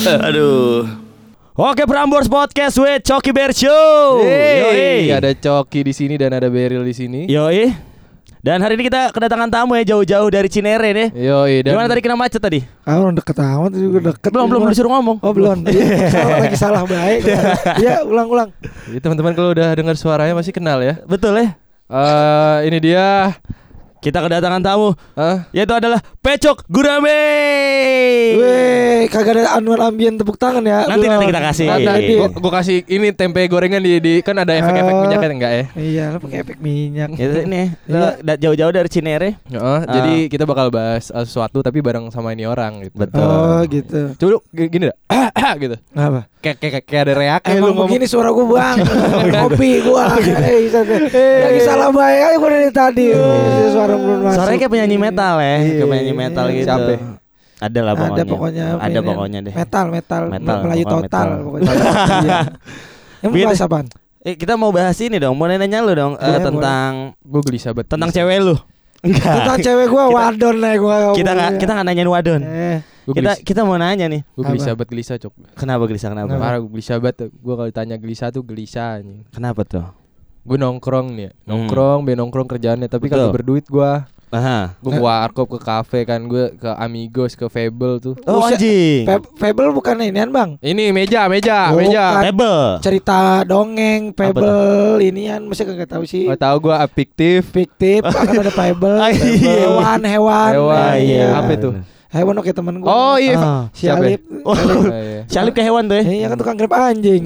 Aduh. Oke, Prambors Podcast with Cokiber Show. Yoi, ada Coki di sini dan ada Beril di sini. Yoi. Dan hari ini kita kedatangan tamu ya, jauh-jauh dari Cineren ya. Yoi. Gimana tadi kena macet tadi? Ah, orang deket amat juga deket. Belum disuruh ngomong. Oh, belum. Salah lagi salah baik. Ya, ulang-ulang. Jadi teman-teman kalau udah dengar suaranya masih kenal ya. Betul ya. Ini dia. Kita kedatangan tamu, yaitu adalah Pecok Gurame. Weh, kagak ada anuan ambien tepuk tangan ya. Nanti kita kasih. Gue kasih ini tempe gorengan di kan ada efek-efek minyak kan enggak ya? Iya, lo pakai efek minyak. Gitu nih. Jauh-jauh dari Cinere. Jadi kita bakal bahas sesuatu tapi bareng sama ini orang gitu. Betul. Oh, gitu. Coba gini dah. Gitu. Apa? Kayak ada reaksi lu ngomong. Begini suara gue bang. Kopi gue. Lagi salah bayar gue dari tadi. Suara suaranya kayak penyanyi metal ya, kayak penyanyi metal gitu. Capek. Ada lah pokoknya. Ada pokoknya deh. Metal Melayu total pokoknya. Yang bahas apaan? Kita mau bahas ini dong. Mau nanya lu dong tentang gue gelisah banget. Tentang cewek lu. Enggak. Tentang cewek gue wadon lah gue. Kita enggak nanyain wadon. Kita mau nanya nih. Gue gelisah banget Cok. Kenapa gelisah? Parah gue gelisah banget. Gue kalau ditanya gelisah tuh gelisah anjing. Kenapa tuh? Gue nongkrong nih, nongkrong kerjaannya. Tapi kalau berduit gue warkop ke kafe kan, gue ke Amigos, ke Fable tuh. Oh anjing. Fable bukan inian bang? Ini meja. Fable. Cerita dongeng, Fable inian, mesti kagak tahu sih. Gak tahu gue fiktif. Akan ada Fable. Hewan. Iya. Apa itu? Hewan oke temen gue. Oh iya. Si Alif. Si Alif ke hewan tuh ya. Iya kan tukang grab anjing.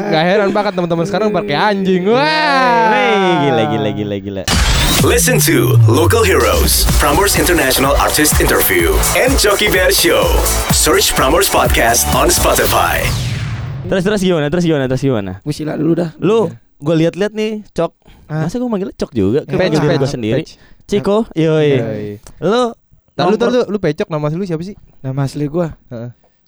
Gak heran bahkan teman-teman sekarang pakai anjing. Wah. Gila. Listen to Local Heroes, Prambors International Artist Interview, and Cokiber Show. Search Prambors Podcast on Spotify. Terus gimana? Gue sila dulu dah. Lu gue lihat-lihat nih, Cok. Masa gue manggilnya Cok juga? Kayak gue sendiri. Ciko, yoi. Lu Pecok, nama asli lu siapa sih? Nama asli gua.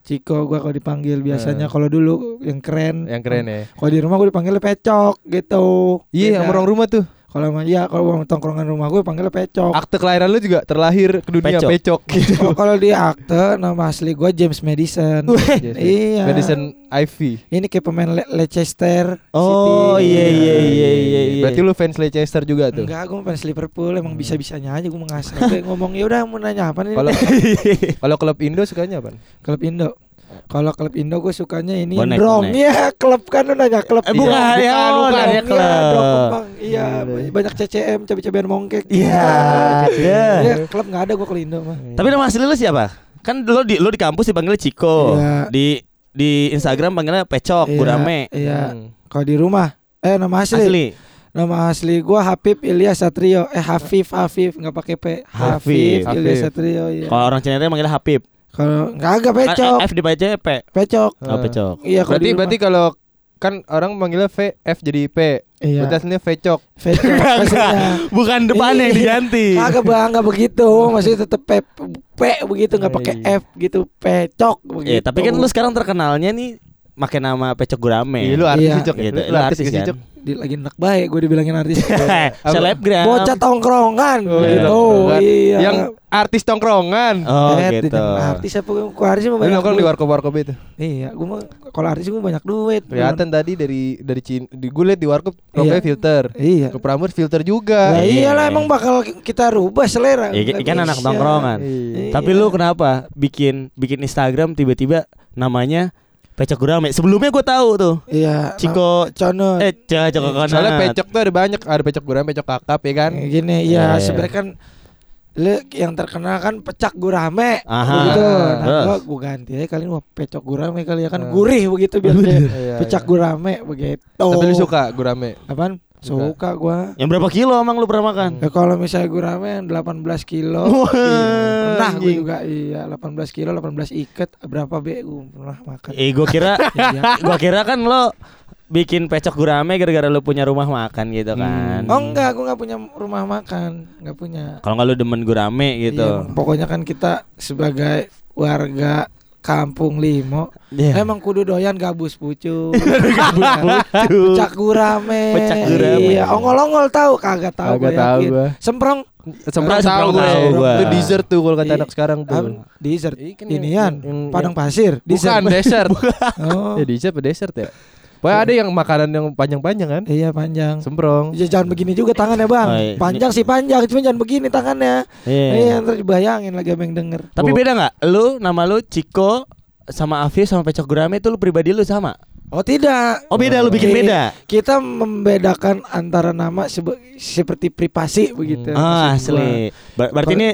Ciko gua kalau dipanggil biasanya kalau dulu yang keren ya. Kalau di rumah gua dipanggil Pecok gitu. Iya, sama orang rumah tuh. Kalau tongkrongan rumah gua dipanggil Pecok. Akte kelahiran lu juga terlahir ke dunia Pecok gitu. Kalau di akte nama asli gua James Madison. Iya. Madison Ivy. Ini kayak pemain Leicester City. Oh iya. Berarti lu fans Leicester juga tuh? Enggak, gue fans Liverpool. Emang bisa-bisanya aja gue mengasah. Gue ngomong yaudah mau nanya apa nih. Kalau klub Indo sukanya apa? Kalau klub Indo gue sukanya ini Drong. Iya klub kan lu nanya klub. Bukan ya klub. Iya banyak CCM, cabai-cabian mongkek. Iya klub gak ada gue kalau Indo mah. Tapi nama asli lu siapa? Kan lo di kampus dipanggilnya Ciko. Di Instagram panggilnya Pecok Gurame. Iya. Kalau di rumah nama asli. Nama asli gue Hafiz Ilyas Satrio. Hafif nggak pakai P. Hafiz Ilyas Satrio. Iya. Kalau orang Cinere manggilnya Hafif. Kalau nggak agak Pecok. F dibaca P. Pecok. Oh, Pecok. Iya. Berarti kalau kan orang manggilnya V, F jadi P. Iya. Berarti aslinya Pecok. Bukan depannya yang diganti. Nggak begitu. Masih tetap P begitu, nggak pakai F gitu. Pecok. Iya. Tapi kan lu sekarang terkenalnya nih pakai nama Pecok Gurame. Iya, lu artis Cok gitu. Lu artis kan. Lagi enak baik gue dibilangin artis. Selebgram. Bocah tongkrongan. Iya. Yang artis tongkrongan. Oh gitu. Artis apa gue artis mah banyak. Nongkrong di warkop itu. Iya, gue mah kalau artis gue banyak duit. Kelihatan tadi dari gue liat di warkop roknya filter. Iya. Ke Prambors filter juga. Nah, iyalah emang bakal kita rubah selera. Iya kan anak tongkrongan. Tapi lu kenapa bikin Instagram tiba-tiba namanya Pecok Gurame? Sebelumnya gue tahu tuh. Iya. Ciko Conot. Ciko Conot. Soalnya Pecok tuh ada banyak. Ada Pecok Gurame, Pecok Kakap ya kan. Gini ya sebenarnya kan yang terkenal kan Pecak Gurame. Begitu. Nah, gue ganti aja kali ini Pecok Gurame kali ya kan. Gurih begitu biar Pecak Gurame begitu. Tapi lu suka gurame? Apaan? Suka gua. Yang berapa kilo emang lu pernah makan? Ya kalau misalnya gurame 18 kilo. Nah gue juga 18 kilo, 18 ikat berapa be gue pernah makan. Gua kira kan lo bikin Pecok Gurame gara-gara lu punya rumah makan gitu kan. Oh enggak, gua enggak punya rumah makan, enggak punya. Kalau enggak lu demen gurame gitu. Iya, pokoknya kan kita sebagai warga Kampung Limo emang kudu doyan gabus pucuk. Pecak Gurame. Iya, ongol-ongol tahu kagak tahu gue. Semprong Semprot tahu gue. Itu dessert tuh kalau kata anak sekarang tuh. Dessert. Inian padang pasir. Bukan dessert. Oh. Ya dessert apa dessert ya? Pokoknya ada yang makanan yang panjang-panjang kan? Iya panjang. Semprong. Ya, jangan begini juga tangannya bang. Oh, iya. Panjang sih panjang, cuma jangan begini tangannya. Iya. Ntar dibayangin lagi yang denger. Tapi beda nggak? Lu nama lu Ciko sama Afif sama Pecok Gurame itu lu pribadi lu sama? Oh tidak. Oh beda lu bikin beda. Kita membedakan antara nama seperti privasi begitu. Ah asli. Berarti ini.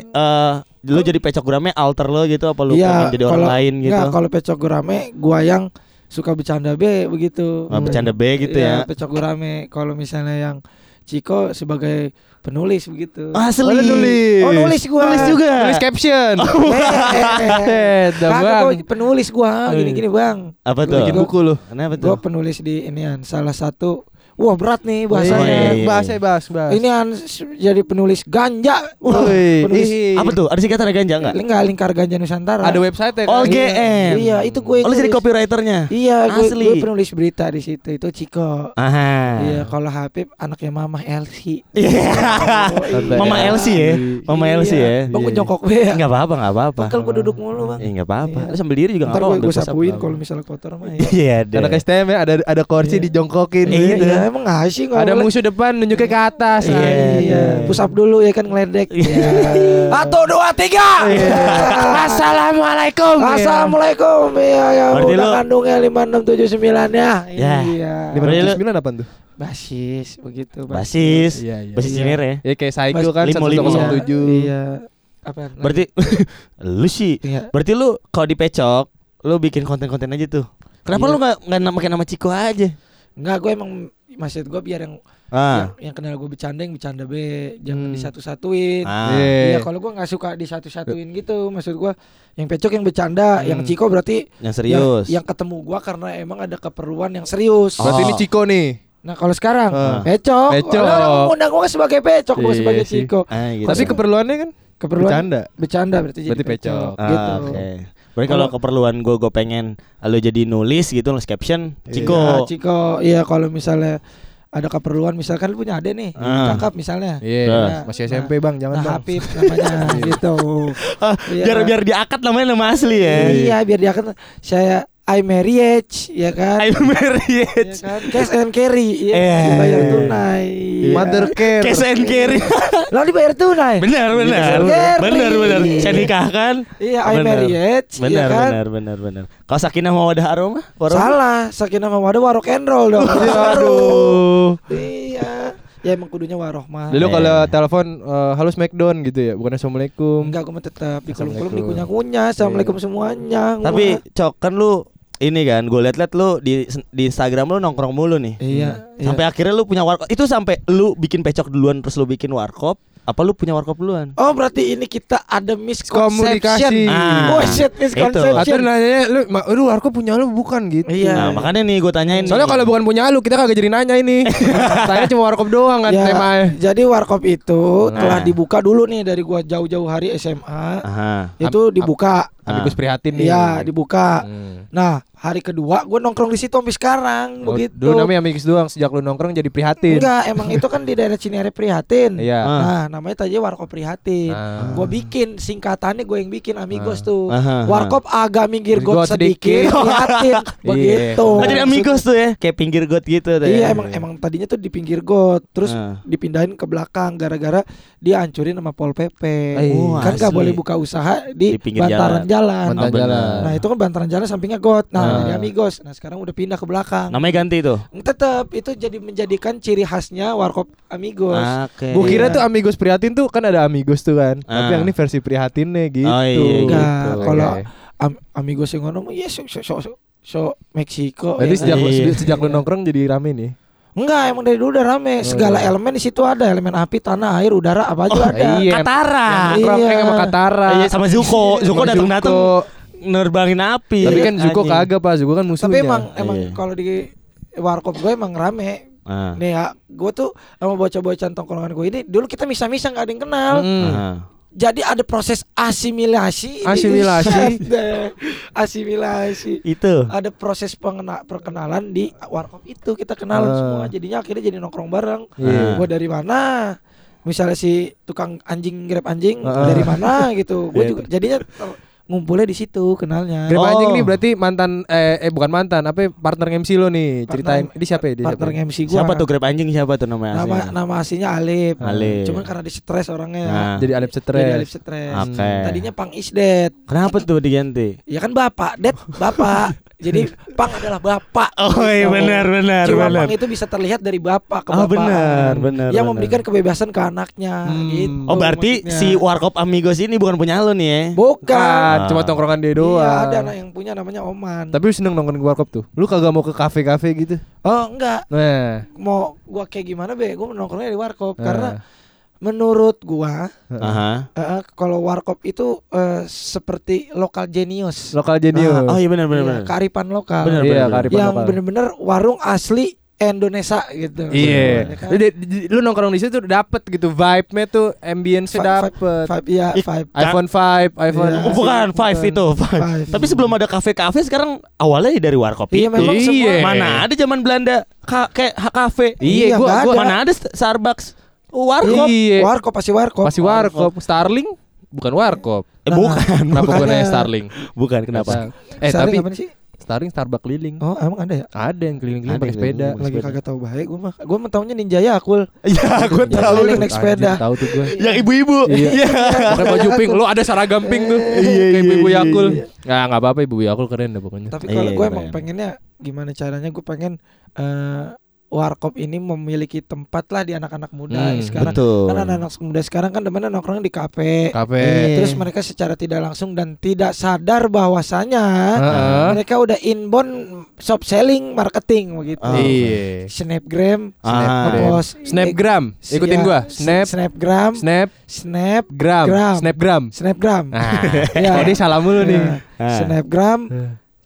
Lu jadi Pecok Gurame alter lu gitu apa lu pengen jadi orang lain gitu? Enggak, kalau Pecok Gurame gua yang suka bercanda B begitu. Oh, bercanda B gitu ya. Ya Pecok Gurame. Kalau misalnya yang Ciko sebagai penulis begitu. Asli. Oh, nulis. Oh nulis gua. Nulis juga. Nulis caption. Oh, Kagak penulis gua gini-gini bang. Apa tuh? Bikin buku lu. Kenapa tuh? Gua penulis di inian salah satu. Wah berat nih bahasanya. Bahas. Inian jadi penulis ganja. Penulis. Apa tuh? Ada singkatan ganja enggak? Enggak, Lingkar Ganja Nusantara. Ada website ya kan? LGN. Iya, itu gue. Lu jadi copywriternya. Iya, gue penulis berita di situ. Itu Ciko. Aha. Iya, kalau Hafib anaknya Mama Elsie. Mama Elsie ya. Mama Elsie ya. Bang jongkok gue. Enggak apa-apa. Bekal gue duduk mulu, Bang. Enggak apa-apa. Lu sambil diri juga enggak apa-apa. Gue sapuin kalau misalnya kotor mah. Iya, ada STM ya, ada kursi dijongkokin gitu. Emang ngasih ada boleh. Musuh depan nunjuknya ke atas. Iya. Push up dulu ya kan ngeledek. 1, 2, 3. Assalamualaikum. Iya. Udah kandungnya 5679 ya. Iya. 579 apaan tuh? Basis begitu. Basis. Basis Cineren ya. Iya kayak Saigo kan 107. Iya. Apaan? Berarti lu sih. Berarti lu kalau di Pecok lu bikin konten-konten aja tuh. Kenapa lu enggak pakai nama Ciko aja? Enggak, gue emang maksud gue biar yang kenal gue bercanda be, jangan disatu-satuin. Iya, kalau gue nggak suka disatu-satuin gitu, maksud gue yang Pecok yang bercanda, yang Ciko berarti yang serius. Yang ketemu gue karena emang ada keperluan yang serius. Berarti ini Ciko nih. Nah kalau sekarang Pecok. Orang undang gue sebagai Pecok, gue sebagai Ciko. Gitu. Tapi keperluannya kan bercanda berarti jadi Pecok. Gitu. Okay. Berarti kalau keperluan gue pengen lo jadi nulis gitu, nulis caption, Ciko. Iya, kalau misalnya ada keperluan, misalkan lu punya adek nih, cakap misalnya. Iya, masih SMP bang, jangan bang. Hafib namanya gitu. Biar diakad namanya nama asli ya. Iya, biar diakad. Saya I marriage, ya kan? I marriage. Ya kan? Cash and carry, dibayar tunai. Mother care. Cash and carry. Lalu dibayar tunai. Benar. Saya nikahkan. Iya, I marriage. Benar. Kalau sakinah mawaddah warahmah? Salah, sakinah mawaddah warahmah rock and roll dong. Aduh. Iya. Ya emang kudunya warohmah. Dulu kalau telepon halus McDon gitu ya, bukan assalamualaikum. Enggak, gue tetap di kulum-kulum dikunyah-kunyah. Assalamualaikum semuanya. Tapi Cok, kan lu ini kan gue liat-liat lu di Instagram lu nongkrong mulu nih. Iya. Sampai akhirnya lu punya warkop. Itu sampai lu bikin Pecok duluan terus lu bikin warkop. Apa lu punya warkop duluan? Oh berarti ini kita ada misconception. Misconception. Atau nanya lu warkop punya lu bukan gitu. Iya. Nah, makanya nih gue tanyain. Soalnya kalau bukan punya lu kita kagak jadi nanya ini. Tanya cuma warkop doang kan temanya. Jadi warkop itu telah dibuka dulu nih dari gua jauh-jauh hari SMA. Aha. Itu dibuka. Amigos Prihatin nih. Iya dibuka. Nah hari kedua gue nongkrong di situ sampai sekarang begitu. Dulu namanya Amigos doang, sejak lu nongkrong jadi Prihatin. Enggak, emang itu kan di daerah Cineren Prihatin. Iya. Nah, namanya tadi Warkop Prihatin. Gue bikin singkatannya, gue yang bikin Amigos tuh. Warkop agak minggir got sedikit Prihatin begitu. Nah, jadi Amigos tuh ya, kayak pinggir got gitu deh. Iya, emang tadinya tuh di pinggir got, terus dipindahin ke belakang gara-gara dia hancurin sama Pol PP. Kan enggak boleh buka usaha di bantaran jalan. Nah, itu kan bantaran jalan sampingnya got. Nah, jadi Amigos. Nah sekarang udah pindah ke belakang. Namanya ganti tuh. Tetap itu jadi menjadikan ciri khasnya warkop Amigos. Okay. Gue kira tuh Amigos Prihatin tuh kan ada Amigos tuh kan. Tapi yang ini versi Prihatinnya gitu. Oh, iya, nah gitu. Kalau Amigos yang ngomong ya so Meksiko. Jadi sejak lu nongkrong jadi rame nih. Enggak, emang dari dulu udah rame. Segala elemen di situ ada, elemen api, tanah, air, udara, apa aja ada. Katara. Nongkrong sama Katara. Sama Zuko. Zuko datang-datang nerbangin api. Tapi kan Zuko kagak Pak, Zuko kan musuhnya. Tapi emang kalau di warkop gue emang rame. Nih ya, gue tuh sama bocah-bocah tongkrongan gue ini dulu kita misah-misah enggak ada yang kenal. Jadi ada proses asimilasi. Itu. Ada proses perkenalan di warkop itu kita kenalan semua. Jadinya akhirnya jadi nongkrong bareng. Gue dari mana? misalnya si tukang anjing grab anjing dari mana gitu. Gue juga jadinya ngumpulnya di situ kenalnya. Grab anjing nih berarti mantan bukan mantan, apa partner MC lo nih? Ceritain ini siapa ya? Dia partner siapa? MC gua. Siapa tuh grab anjing siapa tuh namanya? Nama aslinya Alif. Cuman karena di stres orangnya. Nah, jadi Alif stres. Okay. Tadinya Pang Isdet. Kenapa tuh diganti? Ya kan bapak, Dad, bapak. Jadi Pang adalah bapak. Oh iya benar. Cuma Pang itu bisa terlihat dari bapak ke bapak. Oh benar. Yang memberikan kebebasan ke anaknya. Gitu, oh berarti maksudnya. Si Warkop Amigos ini bukan punya lo nih ya? Bukan. Cuma tongkrongan dia doang. Iya ada anak yang punya namanya Oman. Tapi lu seneng nongkrong ke Warkop tuh? Lu kagak mau ke kafe-kafe gitu? Oh enggak. Mau gua kayak gimana be? Gua nongkrongnya di Warkop karena menurut gua, kalau Warkop itu seperti lokal genius. Oh iya benar. Kearifan lokal. Benar. Yang benar-benar warung asli Indonesia gitu. Iya. Yeah. Lu nongkrong di situ dapet gitu vibe-nya tuh, ambience-nya dapet. Vibe. iPhone 5. Yeah. Bukan 5 itu. Tapi sebelum ada kafe-kafe sekarang awalnya dari Warkop. Iya memang semua. Mana ada zaman Belanda kayak kafe. Iya, gua mana ada Starbucks. Warkop pasti warkop. Starling bukan warkop. Bukan namanya Starling. Bukan kenapa? Starling tapi sih? Starling Starbucks keliling. Oh, emang ada ya? Ada yang keliling-keliling pakai sepeda. Lagi kagak tahu baik gua mah. Gua mentaunya Ninja Yakul. Ya, gua tahu naik sepeda. Tahu tuh gua. Yang ibu-ibu. Iya. Pakai baju pink. Lo ada seragam pink tuh. Kayak ibu-ibu Yakul. Enggak apa-apa ibu Yakul keren dah pokoknya. Tapi kalau gua emang pengennya gimana caranya gua pengen Warkop ini memiliki tempat lah di anak-anak muda sekarang. Betul. Kan anak-anak muda sekarang kan dimana nongkrong di kafe. Terus mereka secara tidak langsung dan tidak sadar bahwasanya mereka udah inbound shop selling marketing begitu. Snapgram. Jadi salah mulu nih. Snapgram.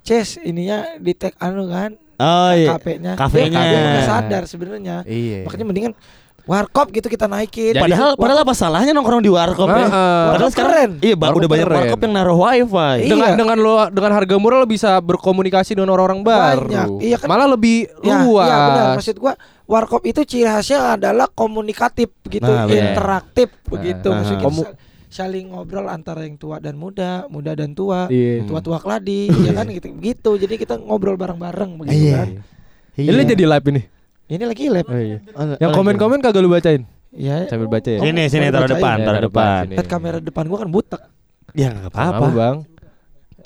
Ces ininya di tag anu kan. Oh iya, kafenya. Dia nggak sadar sebenarnya. Iya. Makanya mendingan Warkop gitu kita naikin. Jadi, padahal apa salahnya nongkrong di Warkop ya? Padahal sekarang iya, udah banyak Warkop yang naruh wifi. Iya. Dengan lo dengan harga murah lo bisa berkomunikasi dengan orang-orang baru. Iya kan? Malah lebih luas. Iya benar. Maksud gua Warkop itu ciri khasnya adalah komunikatif gitu, interaktif begitu. Maksudnya saling ngobrol antara yang tua dan muda dan tua, tua-tua keladi, ya kan gitu. Jadi kita ngobrol bareng-bareng begitu kan. Ini jadi live ini. Ini lagi live. Yang komen-komen kagak lu bacain? Iya. Sambil baca ya. Sini taruh depan. Lihat kamera depan gua kan butek. Ya enggak apa-apa, Bang.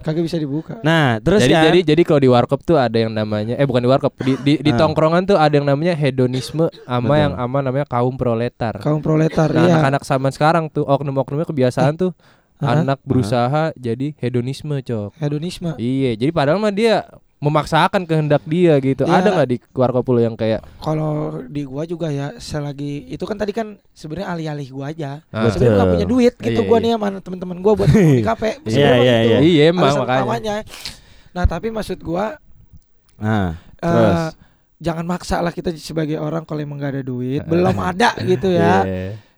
Kagak bisa dibuka. Nah, terus jadi kalau di Warkop tuh ada yang namanya bukan di Warkop, di tongkrongan tuh ada yang namanya hedonisme ama yang namanya kaum proletar. Nah, iya. Anak-anak zaman sekarang tuh oknum-oknumnya kebiasaan tuh anak berusaha jadi hedonisme, Cok. Iya, jadi padahal mah dia memaksakan kehendak dia gitu. Ya, ada nggak di Warkop lu yang kayak? Kalau di gua juga ya, selagi itu kan tadi kan sebenarnya alih-alih gua aja. Sebenarnya nggak punya duit gitu gua nih sama teman-teman gua buat di kafe. Iya emang makanya. Nah tapi maksud gua, jangan maksa lah kita sebagai orang kalau emang nggak ada duit, belum ada gitu ya.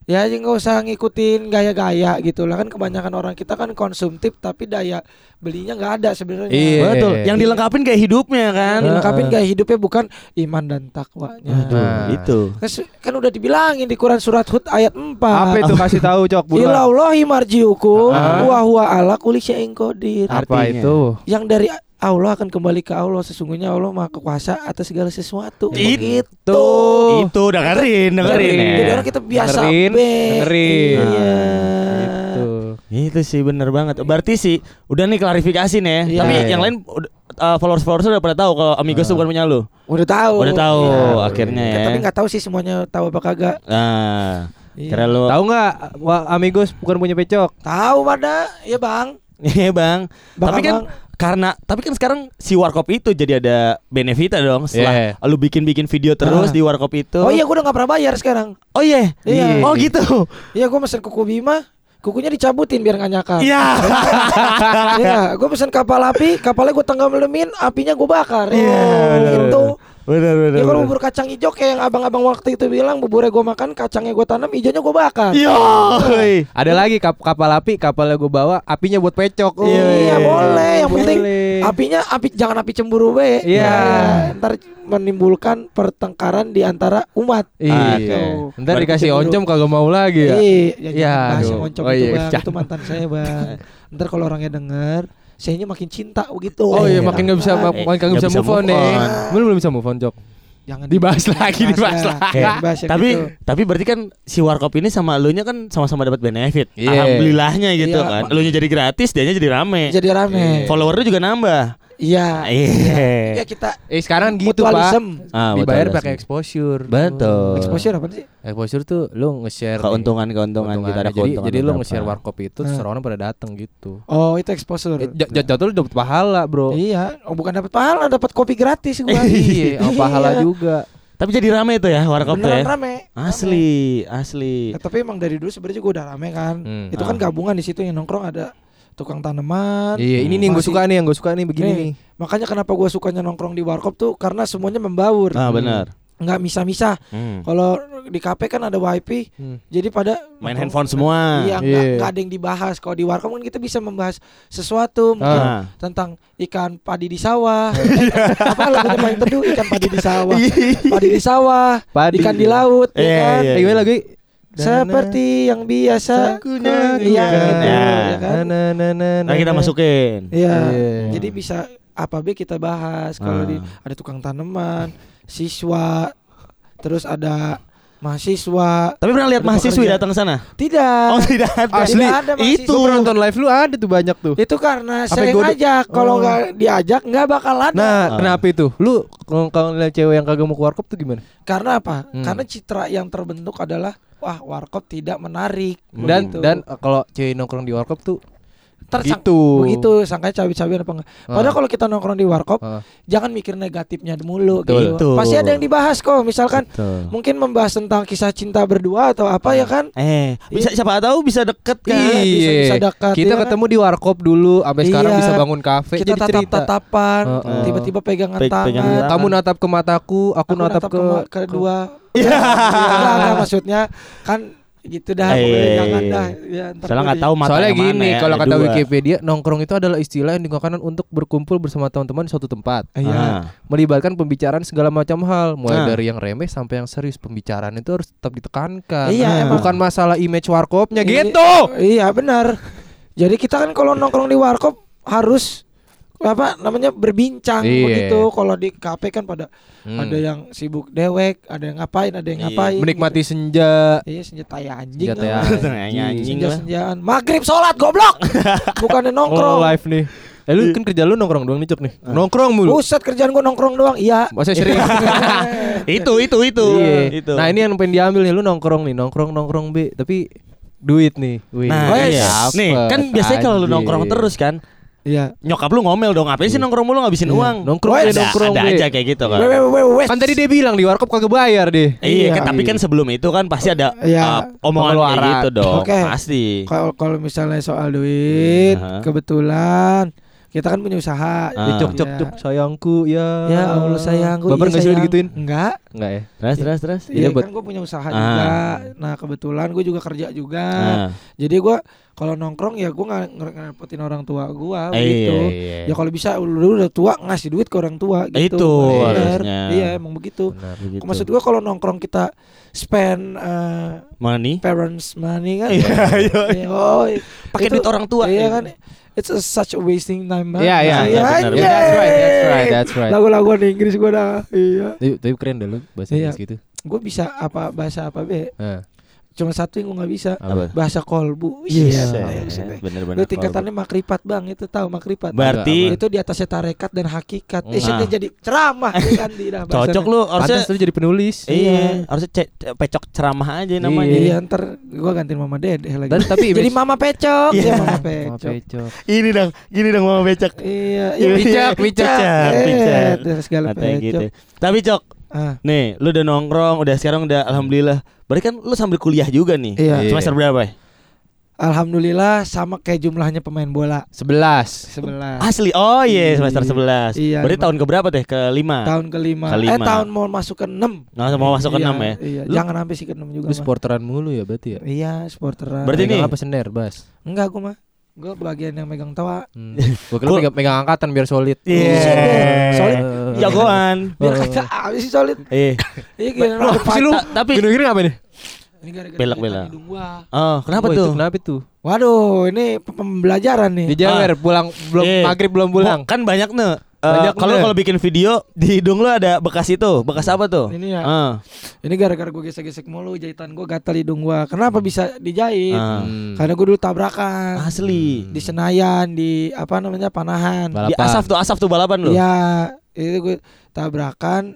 Ya nggak usah ngikutin gaya-gaya gitu lah kan, kebanyakan orang kita kan konsumtif tapi daya belinya nggak ada sebenarnya. Betul. Yang dilengkapin gaya hidupnya kan. Dilengkapin gaya hidupnya bukan iman dan takwanya. Itu. Kan udah dibilangin di Quran Surat Hud ayat 4. Apa itu kasih tahu Cok Bulan? Ilallahi marjiukum wa huwa ala kulli syai'in qadir. Apa itu? Yang dari Allah akan kembali ke Allah, sesungguhnya Allah Maha Kuasa atas segala sesuatu. Itu dengerin. Jadi orang kita biasa dengerin. Iya. Itu sih benar banget. Berarti sih udah nih klarifikasi nih. Ya. Tapi yang lain followers udah pada tahu kalau Amigos bukan punya lu. Udah tahu ya, akhirnya ya. Tapi enggak tahu sih semuanya tahu apa kagak. Nah. Kira lu tahu enggak Amigos bukan punya Pecok? Tahu pada ya, Bang. Iya, Bang. Tapi kan Tapi kan sekarang si Warkop itu jadi ada benefitnya dong. Setelah lu bikin video terus di Warkop itu. Oh iya, gue udah gak pernah bayar sekarang. Oh iya? Yeah. Oh gitu. Iya, gue mesen kuku Bima, kukunya dicabutin biar gak nyakar. Iya. Gue mesen kapal api, kapalnya gue tenggelamin, apinya gue bakar. Iya. Gitu. Benar. Ya kalau bubur kacang hijau kayak yang abang-abang waktu itu bilang, buburnya gue makan, kacangnya gue tanam, hijaunya gue bakar. Iya. Ada lagi kapal api, kapalnya gue bawa, apinya buat pecok. Iya boleh, yang penting apinya jangan api cemburu be. Iya. Ntar menimbulkan pertengkaran di antara umat. Iya. Ntar dikasih oncom kagak mau lagi ya. Iya. Kasih oncom itu bang, itu mantan saya bang. Ntar kalau orangnya denger, sayanya makin cinta begitu. Oh iya, makin nggak bisa, makin nggak bisa move on nih. Belum bisa move on, Jok. Jangan dibahas lagi. Okay. Tapi berarti kan si Warkop ini sama elunya kan sama-sama dapat benefit. Yeah. Alhamdulillahnya gitu kan. Elunya jadi gratis, dianya jadi rame. Followernya juga nambah. Iya. Ya kita sekarang gitu, Pak. Dibayar pakai exposure. Betul. Exposure apa sih? Exposure tuh lu nge-share keuntungan kita ada keuntungan. Jadi lu nge-share Warkop itu seorang pada datang gitu. Oh, itu exposure. Jatuh lu dapat pahala, Bro. Iya, bukan dapat pahala, dapat kopi gratis gua. Iya, pahala juga. Tapi jadi rame itu ya Warkop ya. Rame. Asli. Tapi emang dari dulu sebenarnya gua udah rame kan. Itu kan gabungan di situ yang nongkrong ada tukang tanaman. Iya, ini nih yang gue suka nih begini nih. Makanya kenapa gue sukanya nongkrong di Warkop tuh karena semuanya membaur. Ah, benar. Enggak misah-misah. Kalau di KP kan ada WiFi. Jadi pada main handphone semua. Iya, enggak ada yang dibahas. Kalau di Warkop kan kita bisa membahas sesuatu mungkin tentang ikan padi di sawah. Apa lagu paling teduh ikan padi di sawah. Ikan di laut, kan. Kayak lagi seperti yang biasa kunyah kan. Nah, kita masukin. Iya. Jadi bisa apa be kita bahas kalau ada tukang tanaman, siswa, terus ada mahasiswa. Tapi pernah lihat mahasiswi datang ke sana? Tidak. Oh, tidak ada. Asli. Tidak ada itu nonton live lu ada tuh banyak tuh. Itu karena saya ngajak. Kalau enggak diajak enggak bakal ada. Nah, kenapa itu? Lu kalau lihat cewek yang kagak mau ke Warkop tuh gimana? Karena apa? Karena citra yang terbentuk adalah wah, Warkop tidak menarik. Dan kalau cewek nongkrong di Warkop tuh begitu sangkanya cawi-cawian apa enggak. Padahal kalau kita nongkrong di Warkop jangan mikir negatifnya mulu gitu. Pasti ada yang dibahas kok. Misalkan mungkin membahas tentang kisah cinta berdua atau apa ya kan? Bisa siapa tahu bisa deket kan? Bisa dekat. Kita ketemu di Warkop dulu sampai sekarang bisa bangun kafe jadi cerita. Kita tatap-tatapan, tiba-tiba pegangan tangan. Kamu natap ke mataku, aku natap ke kedua. Iya, maksudnya kan gitu dah, jangan dah. Ya, soalnya nggak tahu mata. Soalnya gini, ya, kalau kata dua. Wikipedia, nongkrong itu adalah istilah yang digunakan untuk berkumpul bersama teman-teman di suatu tempat. Melibatkan pembicaraan segala macam hal, mulai dari yang remeh sampai yang serius. Pembicaraan itu harus tetap ditekankan. Bukan masalah image Warkopnya gitu. Iya benar. Jadi kita kan kalau nongkrong di Warkop harus apa namanya berbincang begitu. Kalau di KP kan pada ada yang sibuk dewek, ada yang ngapain, menikmati gitu. Senja. Iya, senja tai anjing. Senjaan. Maghrib sholat goblok. Bukannya nongkrong. Live nih. Lu kan kerja lu nongkrong doang nih, Cok nih. Nongkrong mulu. Buset, kerjaan gua nongkrong doang. Iya. Maksudnya serius. Itu. Itu. Nah, ini yang pengen diambil nih, lu nongkrong B, tapi duit nih. Nah, nih, kan biasanya kalau lu nongkrong terus kan iya. Nyokap lu ngomel dong, ngapain sih nongkrong mulu ngabisin uang? Nongkrong ada aja kayak gitu kan. Kan tadi dia bilang di Warkop kagak bayar deh. Iya, kan, tapi kan sebelum itu kan pasti ada omongan kayak gitu dong. Pasti. Kalau misalnya soal duit, kebetulan kita kan punya usaha. Cuk sayangku ya. Ya Allah sayangku. Bapak enggak sering digituin? Enggak ya. Terus. Iya kan gue punya usaha juga. Nah, kebetulan gue juga kerja juga. Jadi gue kalau nongkrong ya gue nggak ngerepotin orang tua gue gitu. Ya kalau bisa lu udah tua ngasih duit ke orang tua gitu. Itu harusnya. Iya emang begitu. Begitu. Maksud gue kalau nongkrong kita spend money, parents money kan. Iya. Oh, pakai duit orang tua. Iya kan. It's such a wasting time banget. Iya. That's right. Lagu-laguan Inggris gue dah. Iya. Tapi keren deh lu bahasa Inggris gitu. Gue bisa apa bahasa apa be. Cuma satu yang gue nggak bisa bahasa kolbu. Bener-bener. Lu tingkatannya makripat bang, itu tahu makripat. Berarti itu di atasnya tarekat dan hakikat. Isinya jadi ceramah kan tidak. Cocok lu, harusnya jadi penulis. Iya, harusnya pecok ceramah aja namanya. Iya, ntar gue gantiin Mama Dede lagi. Tapi jadi Mama Pecok. Iya, Mama Pecok. Ini dong, gini dong Mama Pecok. Iya, picak. Terus segala pecok. Tapi Cok, nih, lu udah nongkrong, udah sekarang udah alhamdulillah. Berarti kan lu sambil kuliah juga nih. Semester berapa? Alhamdulillah sama kayak jumlahnya pemain bola 11. Asli? Oh iya, semester 11. Iya, berarti tahun keberapa teh? Tahun kelima. Tahun mau masuk ke 6. Mau masuk ke 6 ya? Iya. Jangan sampai sih ke 6 juga. Lu sporteran mulu ya berarti ya? Iya, sporteran. Berarti ini apa sender, Bas? Enggak, gua mah. Gue bagian yang megang tawa. Gue kira megang angkatan biar solid. Solid. Jagoan. Biar kata abis sih solid. Iya gini. Tapi gini-gini apa nih? Ini gara-gara belak-belak. Oh, kenapa tuh? Kenapa tuh? Waduh, ini pembelajaran nih. Dijawer pulang belum maghrib belum pulang. Kan banyak nih. Kalau bikin video di hidung lu ada bekas itu, bekas apa tuh? Ini ya. Ini gara-gara gue gesek-gesek mulu, jahitan gue gatal hidung gue. Kenapa bisa dijahit? Karena gue dulu tabrakan. Asli. Di Senayan, di apa namanya Panahan. Balapan. Di Asaf tuh balapan lu. Iya, itu gue tabrakan,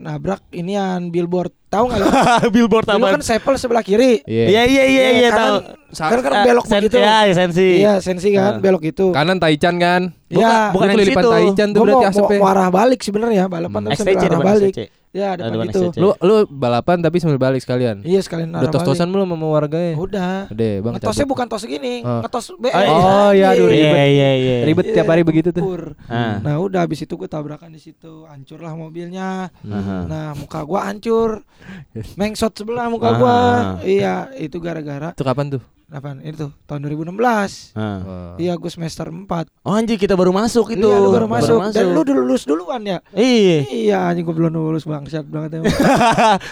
nabrak inian billboard. Tahu enggak lu? Billboard apa? Lu kan sepel sebelah kiri. Iya, tahu. Kan belok begitu. Iya, sensi. Iya, sensi kan belok itu. Kanan Taichan kan? Iya, bukan kelilipan Taichan tuh berarti asap. Mau arah balik sebenarnya, balapan XTC balik. Ya, ada begitu. Lu balapan tapi sambil balik sekalian. Iya, sekalian arah balik. Tos-tosan mulu sama warganya. Udah. Udah, Bang. Tosnya bukan tos gini, ngetos BE. Oh, iya, aduh ribet. Iya. Ribet tiap hari begitu tuh. Nah, udah habis itu gua tabrakan di situ, hancurlah mobilnya. Nah, muka gua hancur. Mengsot sebelah muka gua. Iya, itu gara-gara. Itu kapan tuh? Itu tahun 2016. Iya, gue semester 4. Oh anjir, kita baru masuk itu. Iya, baru masuk. Dan lu dulu lulus duluan ya? Iya, anjir gue belum lulus, bangsat banget emang.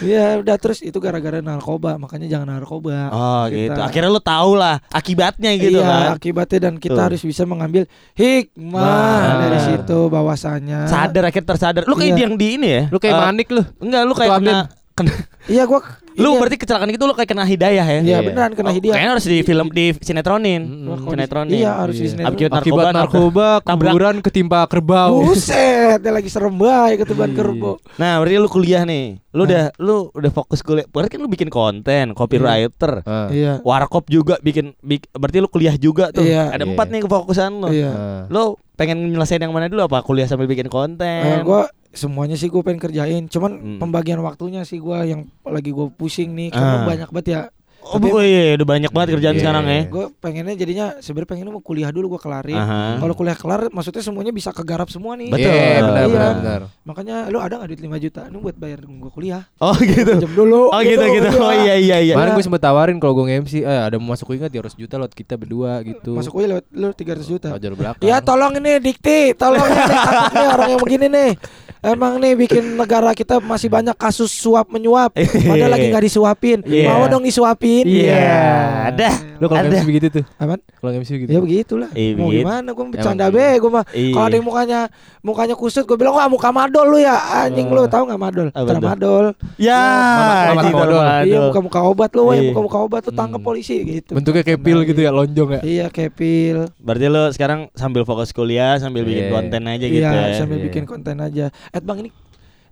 Iya, udah terus itu gara-gara narkoba, makanya jangan narkoba. Oh, gitu. Akhirnya lu tahu lah akibatnya gitu kan. Iya, akibatnya dan kita harus bisa mengambil hikmah dari situ bahwasanya. Akhirnya tersadar. Lu kayak yang di ini ya? Lu kayak manik lu. Enggak, lu kayak kena. Iya, gua. Lu berarti kecelakaan itu lu kayak kena hidayah ya? Iya, beneran kena hidayah. Kayaknya harus di film, di sinetronin. Iya, harus di sinetronin. Akibat narkoba, kuburan ketimpa kerbau. Buset, dia lagi serem banget ketimpan kerbau. Nah, berarti lu kuliah nih. Lu udah fokus kuliah. Berarti kan lu bikin konten, copywriter. Iya. Warkop juga bikin berarti lu kuliah juga tuh. Ada 4 nih kefokusan lu. Lu pengen nyelesain yang mana dulu, apa kuliah sambil bikin konten? Gua semuanya sih gue pengen kerjain, cuman pembagian waktunya sih gue yang lagi gue pusing nih karena banyak banget ya. Udah banyak banget kerjaan sekarang ya. Gue pengennya jadinya sebenarnya pengennya mau kuliah dulu gue kelarin. Kalau kuliah kelar maksudnya semuanya bisa kegarap semua nih. Betul. Benar. Makanya lu ada enggak duit 5 juta ini buat bayar gue kuliah? Oh gitu. Jam dulu. Oh gitu. Oh iya. Kemarin gue sempet tawarin kalau gue nge-MC, ada mau masuk UIN enggak 300 juta lewat kita berdua gitu. Masuk UIN lewat lu 300 juta. Ya tolong ini Dikti, tolong ini orang yang begini nih. Emang nih bikin negara kita masih banyak kasus suap menyuap. Padahal lagi enggak disuapin. Mau dong disuapin. Iya. Dah. Lu kalau MC begitu tuh. Apaan? Kalau MC begitu. Ya begitulah. Mau gimana? Gue bercanda be, gue mah. Kalau ada yang mukanya kusut, gue bilang, "Wah, muka madol lu ya." Anjing lu, tahu enggak madol? Tramadol. Ya. Tramadol. Iya, muka-muka obat lu, muka-muka obat lu tangkap polisi gitu. Bentuknya kepil gitu ya, lonjong ya. Iya, kepil. Berarti lu sekarang sambil fokus kuliah, sambil bikin konten aja gitu ya. Iya, sambil bikin konten aja. Bang, ini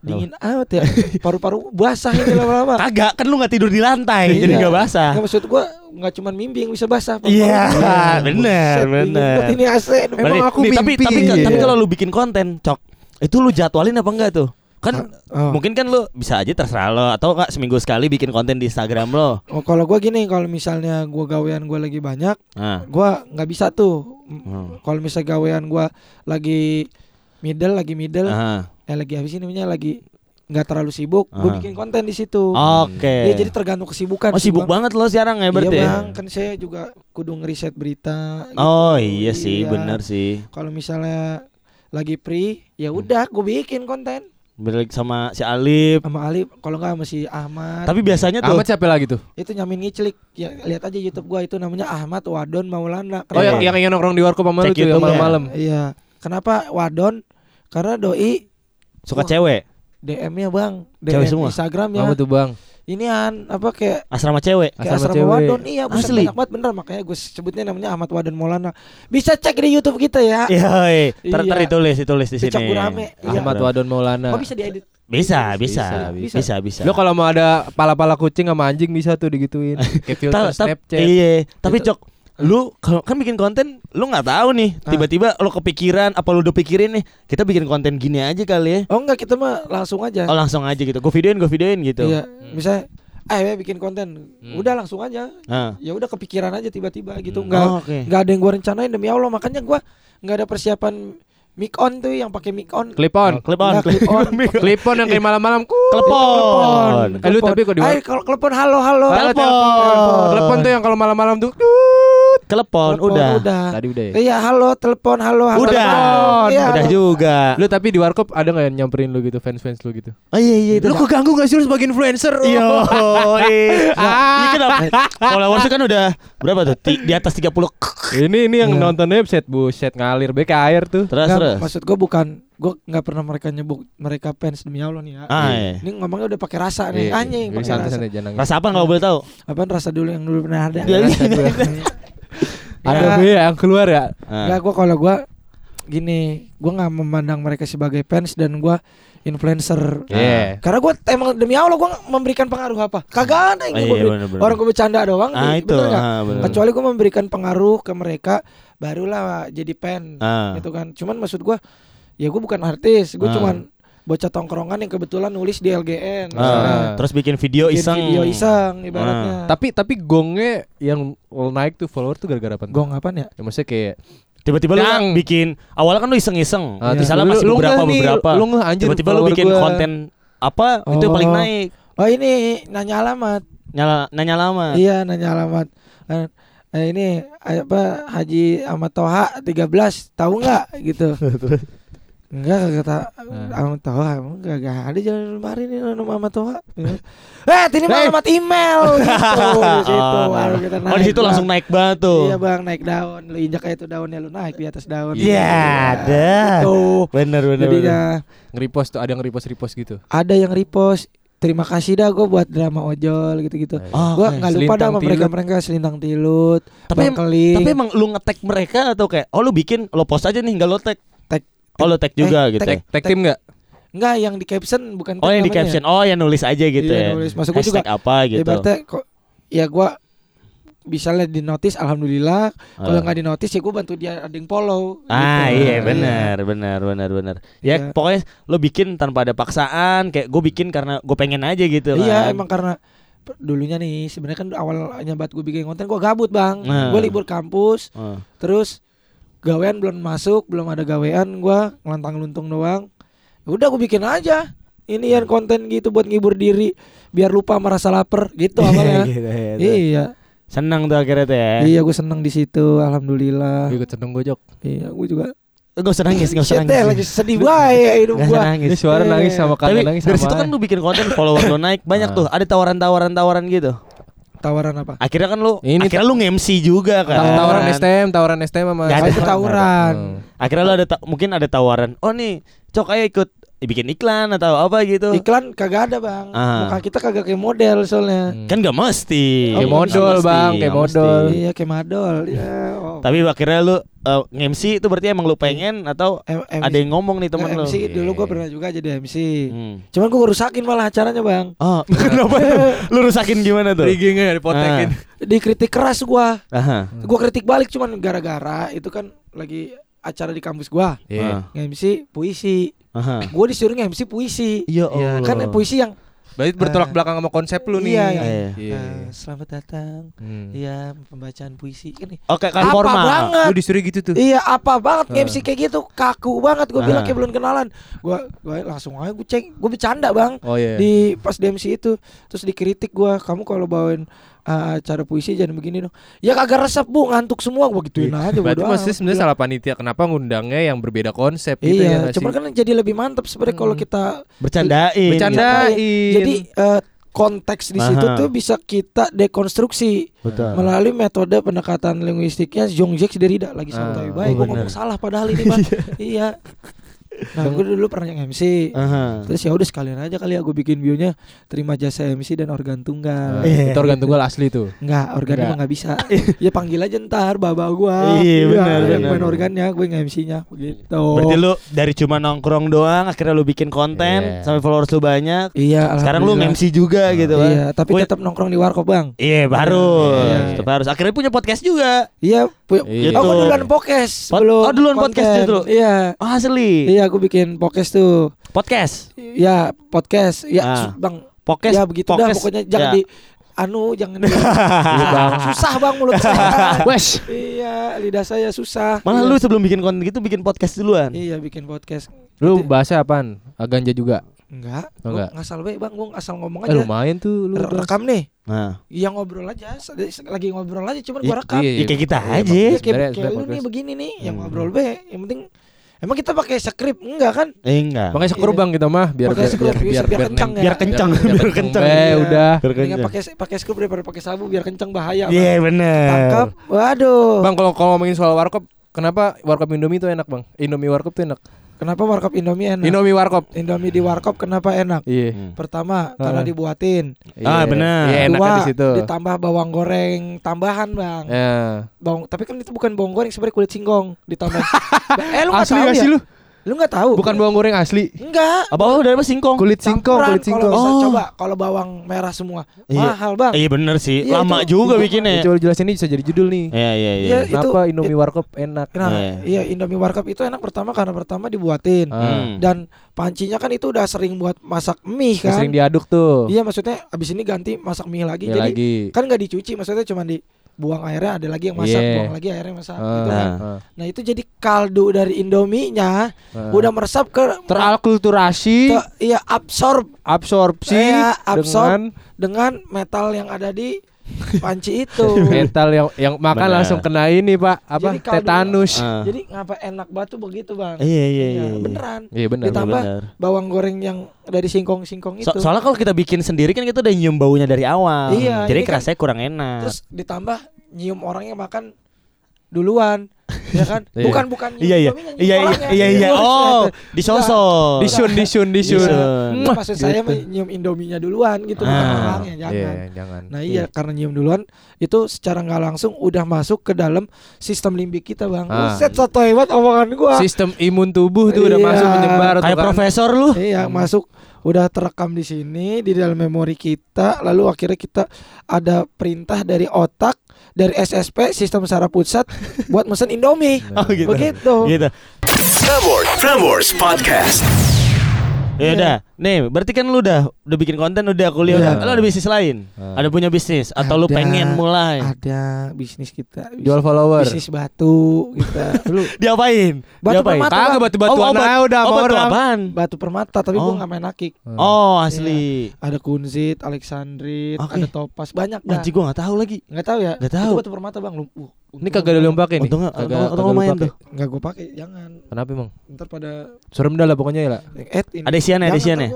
dingin amat ya, paru-paru basah ini lama-lama. Kagak, kan lu nggak tidur di lantai, jadi nggak basah. Nggak, maksud gue nggak cuma mimpi yang bisa basah. Iya, benar. Ini AC, memang aku mimpi. Tapi kalau lu bikin konten, Cok, itu lu jadwalin apa enggak tuh? Kan mungkin kan lu bisa aja terserah lo, atau nggak seminggu sekali bikin konten di Instagram lo. Oh, kalau gue gini, kalau misalnya gue gawean gue lagi banyak, gue nggak bisa tuh. Kalau misalnya gawean gue lagi middle. Lagi habis ini namanya lagi nggak terlalu sibuk, gue bikin konten di situ. Oke. Ya, jadi tergantung kesibukan. Oh, sibuk banget lo sekarang ya berarti. Iya bang, kan saya juga kudu ngeriset berita. Oh gitu. Iya sih, benar sih. Kalau misalnya lagi free, ya udah gue bikin konten. Berlagi sama si Alif. Kalau enggak sama si Ahmad. Tapi biasanya tuh Ahmad siapa lagi tuh? Itu nyamin ngicilik. Ya, lihat aja YouTube gue, itu namanya Ahmad Wadon Maulana. Kenapa? Oh, yang nongkrong di warkop malam itu ya, malam-malam. Iya. Kenapa Wadon? Karena doi suka cewek. DM-nya bang, DM Instagram-nya. Apa tuh bang? Inian apa kayak asrama cewek. Kayak asrama Wadon. Iya, asli. Banyak banget bener, makanya gue sebutnya namanya Ahmad Wadon Maulana. Bisa cek di YouTube kita ya. Iya. Ditulis di sini. Pecok Gurame. Ahmad Wadon Maulana. Kok bisa diedit? Bisa. Lo kalau mau ada pala-pala kucing sama anjing bisa tuh digituin. Kayak filter Snapchat. Iya. Tapi Cok, lu kalau kan bikin konten lu nggak tahu nih, tiba-tiba lu kepikiran, apa lu udah pikirin nih kita bikin konten gini aja kali ya? Oh enggak, kita mah langsung aja gitu, gue videoin gitu. Iya, misalnya ayo bikin konten. Udah langsung aja. Ya udah kepikiran aja tiba-tiba gitu. Enggak ada yang gua rencanain demi Allah. Makanya gua enggak ada persiapan mic on tuh yang pakai mic on. Clip on yang kayak malam-malam. Klepon. Lu tapi kok di Ay kalau klepon halo. Klepon tuh yang kalau malam-malam tuh. Telepon udah. Tadi udah ya. Iya, halo telepon. Udah juga. Lu tapi di Warkop ada enggak yang nyamperin lu gitu, fans-fans lu gitu? Oh iya. Lu keganggu enggak sih lu sebagai influencer? Yo. Iya kenapa? Followers kan udah berapa tuh? Di atas 30. Ini yang nonton website buset ngalir bek air tuh. Terus. Maksud gua bukan gue nggak pernah mereka nyebut mereka fans demi Allah nih ya. Ini ngomongnya udah pakai rasa nih. Anjing pakai rasa. Rasa apa nggak boleh tahu? Apaan rasa dulu yang dulu pernah ada? Ada B yang keluar ya? Nggak, gue kalau gue gini, gue nggak memandang mereka sebagai fans dan gue influencer. Karena gue emang demi Allah gue memberikan pengaruh apa? Kagak ada yang orang gue bercanda doang. Bener. Kecuali gue memberikan pengaruh ke mereka, barulah jadi fan. Gitu kan. Cuman maksud gue, ya gue bukan artis, gue cuman bocah tongkrongan yang kebetulan nulis di LGN. Terus bikin video iseng ibaratnya. Tapi gongnya yang naik tuh follower tuh gara-gara apa? Gong apaan ya? Ya maksudnya kayak tiba-tiba lu bikin, awalnya kan lu iseng-iseng. Misalnya masih beberapa. Lu anjir, tiba-tiba lu bikin konten apa itu yang paling naik. Oh ini nanya alamat. Nanya alamat. Iya, nanya alamat. Ini apa Haji Ahmad Toha 13, tahu enggak gitu. Enggak tahu enggak ada jalan lemari nih nama Ahmad Toha. Ini mah alamat email gitu. Di situ langsung naik banget tuh. Iya Bang, naik daun. Lu injak aja tuh daunnya, lu naik di atas daun. Iya, ada. Tuh. Bener. Jadinya nge-repost tuh, ada yang repost gitu. Ada yang repost. Terima kasih dah gue buat drama ojol gitu-gitu. Gue nggak lupa dah sama mereka selintang tilut. Tapi emang lu ngetek mereka atau kayak oh lu bikin lo post aja nih nggak lo tag? Oh lo tag juga gitu. Tag tim nggak? Nggak, yang di caption bukan. Oh yang di caption. Oh yang nulis aja gitu ya. Masuk gue juga. Hashtag apa gitu. Berarti ya gue misalnya di notice alhamdulillah. Kalau nggak di notice ya gue bantu dia ada yang follow. Iya benar. Ya pokoknya lo bikin tanpa ada paksaan. Kayak gue bikin karena gue pengen aja gitu. Iya emang karena dulunya nih sebenarnya kan awalnya buat gue bikin konten gue gabut Bang. Gue libur kampus. Terus gawean belum masuk, belum ada gawean, gue ngelantang-luntung doang. Udah gue bikin aja. Ini yang konten gitu buat ngibur diri biar lupa merasa lapar gitu awalnya. Iya. Senang tuh akhirnya tuh ya. Iya gue senang di situ, alhamdulillah. Gue seneng gue Jok. Iya gue juga. Gak usah nangis, gak usah nangis. Cete lagi sedih banget hidup gue. Ini suara nangis sama kalian nangis sama. Dari situ kan lu bikin konten follower lu naik banyak tuh. Ada tawaran gitu. Tawaran apa? Akhirnya kan lu ini akhirnya lu nge-MC juga kan. Tawaran STM sama ada tawuran. Akhirnya lu ada mungkin ada tawaran. Oh nih, Cok ayo ikut bikin iklan atau apa gitu. Iklan kagak ada Bang. Muka kita kagak kayak model soalnya. Kan gak mesti. Kayak model Bang, kayak model. Iya kayak model. Tapi akhirnya lu MC itu berarti emang lu pengen atau ada yang ngomong nih teman lu? MC dulu gue pernah juga jadi MC. Cuman gue rusakin malah acaranya Bang. Kenapa? Lu rusakin gimana tuh? Riggingnya dipotekin. Dikritik keras gue. Gue kritik balik cuman gara-gara itu kan lagi acara di kampus gue. MC puisi. Gue disuruh nge-MC puisi. Kan puisi yang berarti bertolak belakang sama konsep lu nih. Iya. Selamat datang. Iya, pembacaan puisi ini. Oke, kan formal. Apa banget? Lu disuruh gitu tuh. Iya, apa banget nge-MC kayak gitu. Kaku banget gue bilang kayak belum kenalan. Gue langsung aja gue ceng. Gue bercanda, Bang. Di pas di MC itu terus dikritik gue, kamu kalau bawain acara puisi jangan begini dong. Ya kagak resep Bu, ngantuk semua gua gituin aja. Berarti maksudnya sebenarnya salah panitia kenapa ngundangnya yang berbeda konsep gitu ya. Iya, cuma kan jadi lebih mantap sebenarnya kalau kita bercandain. Jadi konteks di situ tuh bisa kita dekonstruksi melalui metode pendekatan linguistiknya Jacques Derrida lagi santai baik. Gua ngomong salah padahal ini Bang. Iya. Nah gue dulu pernah yang MC. Terus ya udah sekalian aja kali ya gue bikin bionya terima jasa MC dan organ tunggal. Itu organ tunggal asli tuh? Enggak, organnya mah gak bisa. Ya panggil aja ntar baba gue. Iya bener. Main organnya, gue nge-MC-nya gitu. Berarti lu dari cuma nongkrong doang akhirnya lu bikin konten sampai followers lu banyak. Iya. Sekarang lu nge-MC juga gitu Bang. Iya tapi tetap nongkrong di Warkop Bang. Iya baru tetap harus. Akhirnya punya podcast juga. Iya gitu. Oh duluan podcast. Oh duluan podcast gitu. Iya. Asli. Iya aku bikin podcast tuh. Podcast? Ya podcast. Ya Bang Podcast ya begitu podcast, dah pokoknya jangan ya. Di anu jangan susah bang mulut saya. Wes. Iya, lidah saya susah. Malah lu sebelum bikin konten gitu bikin podcast duluan. Iya, bikin podcast. Lu bahasnya apaan? Ganja juga? Enggak. Oh, enggak. Ngasal bae bang, gua asal ngomong aja. Lumayan tuh lu rekam nih. Nah. Yang ngobrol aja, lagi ngobrol aja cuman gua rekam. Iya, kayak kita aja. Kayak lu nih begini nih, yang ngobrol bae. Yang penting emang kita pakai skrip enggak kan? Enggak. Pakai skrip bang kita mah biar kencang. Udah. Enggak pakai skrip daripada pakai sabu biar kencang bahaya. Iya benar. Tangkap. Waduh. Bang kalau ngomongin soal warkop, kenapa warkop Indomie itu enak bang? Indomie warkop itu enak. Kenapa warkop Indomie enak? Indomie di warkop kenapa enak? Iya. Pertama karena dibuatin. Ah benar. Iya, enaknya di situ. Ditambah bawang goreng tambahan, Bang. Iya. Bawang, tapi kan itu bukan bawang goreng, sebenarnya kulit singkong ditambah. Lu enggak tahu ya? Lu enggak tahu. Bukan bawang goreng asli. Enggak. Bawang dari apa singkong? Kulit singkong. Kalau coba kalau bawang merah semua. Iya. Mahal, Bang. Iya benar sih. Ya, lama itu, juga bikinnya. Coba jelasin ini bisa jadi judul nih. Iya. Kenapa Indomie warkop enak? Iya, Indomie warkop itu enak karena pertama dibuatin. Dan pancinya kan itu udah sering buat masak mie kan. Sering diaduk tuh. Iya, maksudnya abis ini ganti masak mie lagi. Ya, jadi kan enggak dicuci, maksudnya cuma buang airnya ada lagi yang masak, buang lagi airnya masak gitu kan. Nah, itu jadi kaldu dari Indominya udah meresap ke teralkulturasi, absorpsi dengan metal yang ada di panci itu. Metal yang makan bener. Langsung kena ini, Pak, apa? Jadi tetanus. Jadi ngapa enak batu begitu, Bang? Iya. Beneran. Iya, benar. Ditambah bawang goreng yang dari singkong-singkong itu. Soalnya kalau kita bikin sendiri kan kita udah nyium baunya dari awal. Iya, jadi kerasanya kan kurang enak. Terus ditambah nyium orangnya makan duluan. Ya kan? Bukan. Iya. Oh, disosok. Disun. Maksud saya nyium Indominya duluan gitu bukan orangnya, jangan. Nah, iya karena nyium duluan itu secara enggak langsung udah masuk ke dalam sistem limbik kita, Bang. Buset, sotoy banget omongan gua. Sistem imun tubuh tuh udah masuk menyebar kayak kan? Profesor lu. Iya, masuk udah terekam di sini di dalam memori kita, lalu akhirnya kita ada perintah dari otak dari SSP sistem saraf pusat buat mesen Indomie. Oh gitu. Begitu. Prambors Podcast. Ya udah. Nih, berarti kan lu udah bikin konten, udah kuliah, Lu ada bisnis lain? Ada punya bisnis atau lu pengen mulai? Ada bisnis kita. Jual follower. Bisnis batu kita. Lu diapain? Batu permata. Kagak batu-batuan. Batu apaan? Batu permata, tapi gua enggak main akik. Oh, asli. Ya. Ada kunzit, alexandrit, ada topas, banyak dah. Anjir, gua enggak tahu lagi. Enggak tahu ya? Enggak tahu. Itu batu permata, Bang. Ini kagak ada lu yang pake nih. Untung lumayan tuh. Enggak gua pake, jangan. Kenapa emang? Ntar pada serem dah lah pokoknya ya lah. Ada isiannya.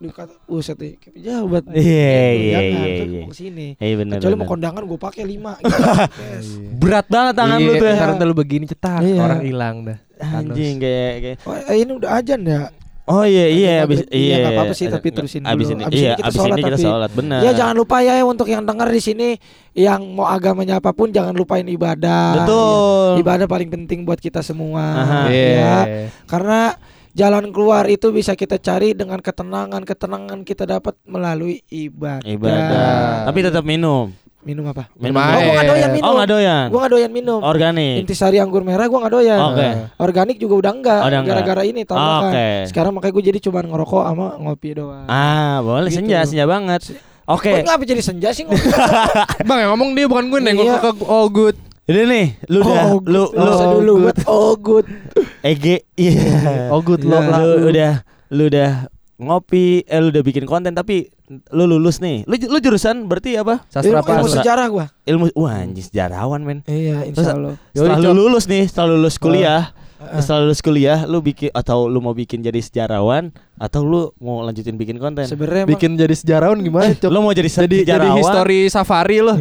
Dikata uset deh pejabat. Iya. Ke sini. Kecuali mau kondangan gue pakai 5 gitu. Yes. Berat banget tangan lu tuh. Sekarang lu begini cetak orang hilang dah. Anjing kayak. Oh, ini udah azan ya? Oh iya abis iya enggak apa-apa sih tapi terusin dulu. Abis ini kita sholat benar. Ya jangan lupa ya untuk yang dengar di sini yang mau agamanya apapun jangan lupain ibadah. Betul. Ya. Ibadah paling penting buat kita semua. Karena jalan keluar itu bisa kita cari dengan ketenangan kita dapat melalui ibadah. Tapi tetap minum apa? Minum. Gua enggak doyan minum. Oh, enggak doyan. Gua enggak doyan minum. Organik. Intisari anggur merah gua enggak doyan. Okay. Organik juga udah enggak gara-gara ini tambah. Okay. Sekarang makanya gua jadi cuma ngerokok sama ngopi doang. Ah, boleh gitu. Senja banget. Oke. Kenapa jadi senja sih ngopi? Bang yang ngomong dia bukan gue nengok ke all good. Ini nih, lu udah EG, iya. Oh good lo, lu udah ngopi, lu udah bikin konten tapi lu lulus nih. Lu jurusan berarti apa? Sastra apa? Ilmu sejarah gua. Wah anjir sejarawan men. Iya, insyaallah. Setelah lulus kuliah, lu bikin atau lu mau bikin jadi sejarawan atau lu mau lanjutin bikin konten. Sebenarnya bikin jadi sejarawan gimana? Lu mau jadi history safari lo.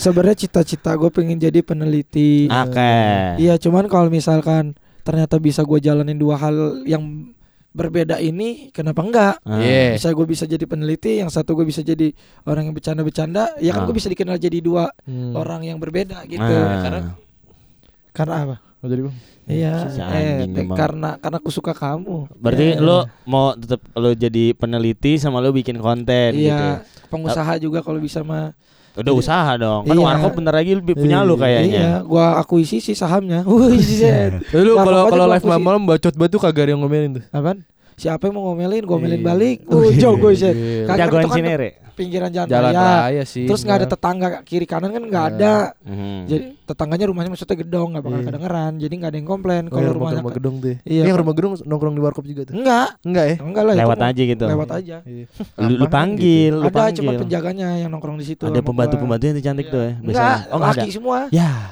Sebenarnya cita-cita gue pengen jadi peneliti. Iya, cuman kalau misalkan ternyata bisa gue jalanin dua hal yang berbeda ini, kenapa enggak? Bisa gue bisa jadi peneliti, yang satu gue bisa jadi orang yang bercanda-bercanda, ya kan gue bisa dikenal jadi dua orang yang berbeda gitu. Karena apa? Jadi bang. Iya, karena aku suka kamu. Berarti lo mau tetap lo jadi peneliti sama lo bikin konten gitu. Pengusaha juga kalau bisa mah. Udah jadi, usaha dong. Kan warkop bentar lagi punya lo kayaknya. Iya, gua akuisisi sih sahamnya. Lu kalau live malam bacot batu kagak ada yang ngomelin tuh. Apaan? Siapa yang mau ngomelin balik. Jago sih. Jagoan Cinere. Pinggiran jalan raya sih. Terus enggak ada tetangga kiri kanan kan enggak ada. Jadi tetangganya rumahnya maksudnya gedong enggak bakal kedengeran. Jadi enggak ada yang komplain kalau rumahnya rumah gedong tuh. Iya, yang rumah gedong nongkrong di warkop juga tuh. Enggak ya? Enggak lah. Lewat aja gitu. Lewat aja. Lu panggil, lu panggil. Ada cuma penjaganya yang nongkrong di situ. Ada pembantu-pembantunya yang cantik tuh ya. Biasanya. Oh, laki semua.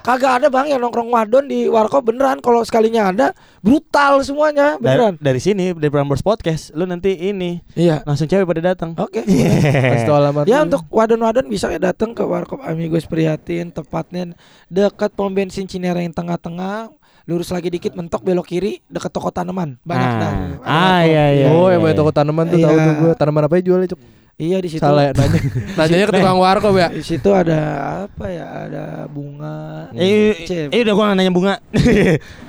Kagak ada Bang yang nongkrong wadon di warkop beneran. Kalau sekalinya ada brutal semuanya beneran. Dari sini dari Prambors Podcast lu nanti ini. Langsung cewek pada datang. Oke. Ya untuk wadon-wadon bisa datang ke Warkop Amigos Prihatin, tepatnya dekat pom bensin Cinere yang tengah-tengah, lurus lagi dikit mentok belok kiri dekat toko tanaman. Banyak dah. Iya. Oh, yang punya toko tanaman tuh tahu tuh gue, tanaman apa aja jualnya, Cuk? Iya di situ. Salah nanya. Nanyanya ke tukang warkop ya. Di situ ada apa ya? Ada bunga. Udah gua nanya bunga.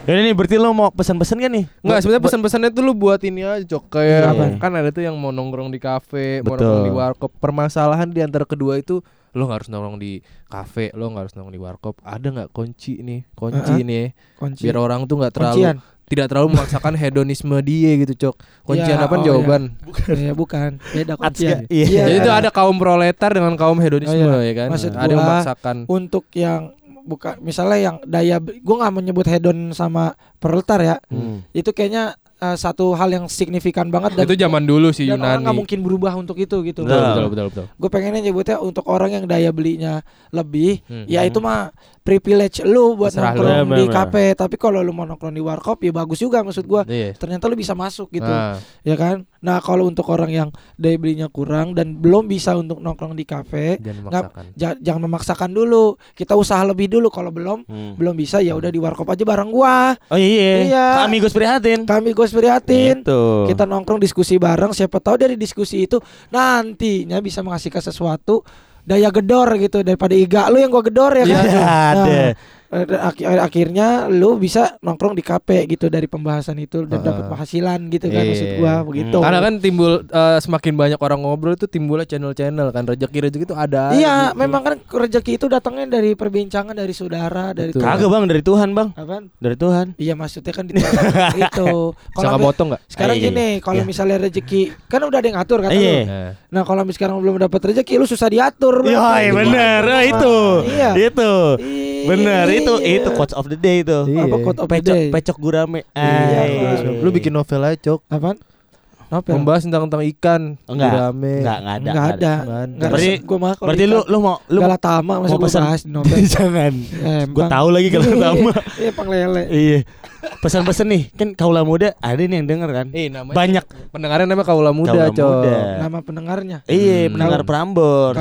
Jadi nih berarti lo mau pesan-pesan kan nih? Enggak, sebenarnya pesan-pesannya tuh lo buat ini aja, Cok. Kayak kan ada tuh yang mau nongkrong di kafe, mau nongkrong di warkop. Permasalahan di antara kedua itu lo enggak harus nongkrong di kafe, lo enggak harus nongkrong di warkop. Ada enggak kunci nih? Kunci. Biar orang tuh enggak terlalu kuncian. Tidak terlalu memaksakan hedonisme dia gitu, Cok. Kuncian apa jawaban? Bukan. Beda kuncian. Jadi itu ada kaum proletar dengan kaum hedonisme ya kan. Maksud ada memaksakan. Untuk yang bukan misalnya yang daya gue enggak menyebut hedon sama proletar ya. Itu kayaknya satu hal yang signifikan banget dan itu zaman dulu sih Yunani. Orang enggak mungkin berubah untuk itu gitu. Betul. Gue pengennya nyebutnya untuk orang yang daya belinya lebih, ya itu mah privilege lu buat nongkrong di kafe, tapi kalau lu mau nongkrong di warkop ya bagus juga maksud gua. Ternyata lu bisa masuk gitu. Ya kan? Nah, kalau untuk orang yang daya belinya kurang dan belum bisa untuk nongkrong di kafe, jangan memaksakan dulu. Kita usaha lebih dulu kalau belum bisa ya udah di warkop aja bareng gua. Oh iya. Kami Gus Prihatin. Gitu. Kita nongkrong diskusi bareng, siapa tahu dari diskusi itu nantinya bisa menghasilkan sesuatu. Daya gedor gitu daripada iga lu yang gua gedor ya kan. Akhirnya lu bisa nongkrong di kafe gitu dari pembahasan itu dan dapat penghasilan gitu kan maksud gua begitu. Karena kan timbul semakin banyak orang ngobrol itu timbulnya channel-channel kan rezeki itu ada. Iya, gitu. Memang kan rezeki itu datangnya dari perbincangan dari saudara, dari Tuhan. Kagak Bang, dari Tuhan, Bang. Apaan? Dari Tuhan. Iya, maksudnya kan di Tuhan gitu. Kalau potong enggak? Sekarang gini, kalau misalnya rezeki kan udah ada yang ngatur kata lu. Nah, kalau sekarang belum dapat rezeki lu susah diatur. Iya, benar. Itu. Benar, itu quotes of the day itu. Apa quotes of the day? Pecok Gurame. Lu bikin novel aja, Cok. Apaan? Novel. Membahas tentang ikan. Gurame. Enggak ada. Berarti lu Galatama masa gua bahas di novel. Jangan. Gua tahu lagi Galatama. Iya, Pang Lele. Iya. Pesan-pesan nih, kan kaula muda ada nih yang denger kan? Banyak pendengarnya namanya kaula muda, Cok. Nama pendengarnya? Iya, pendengar Prambors.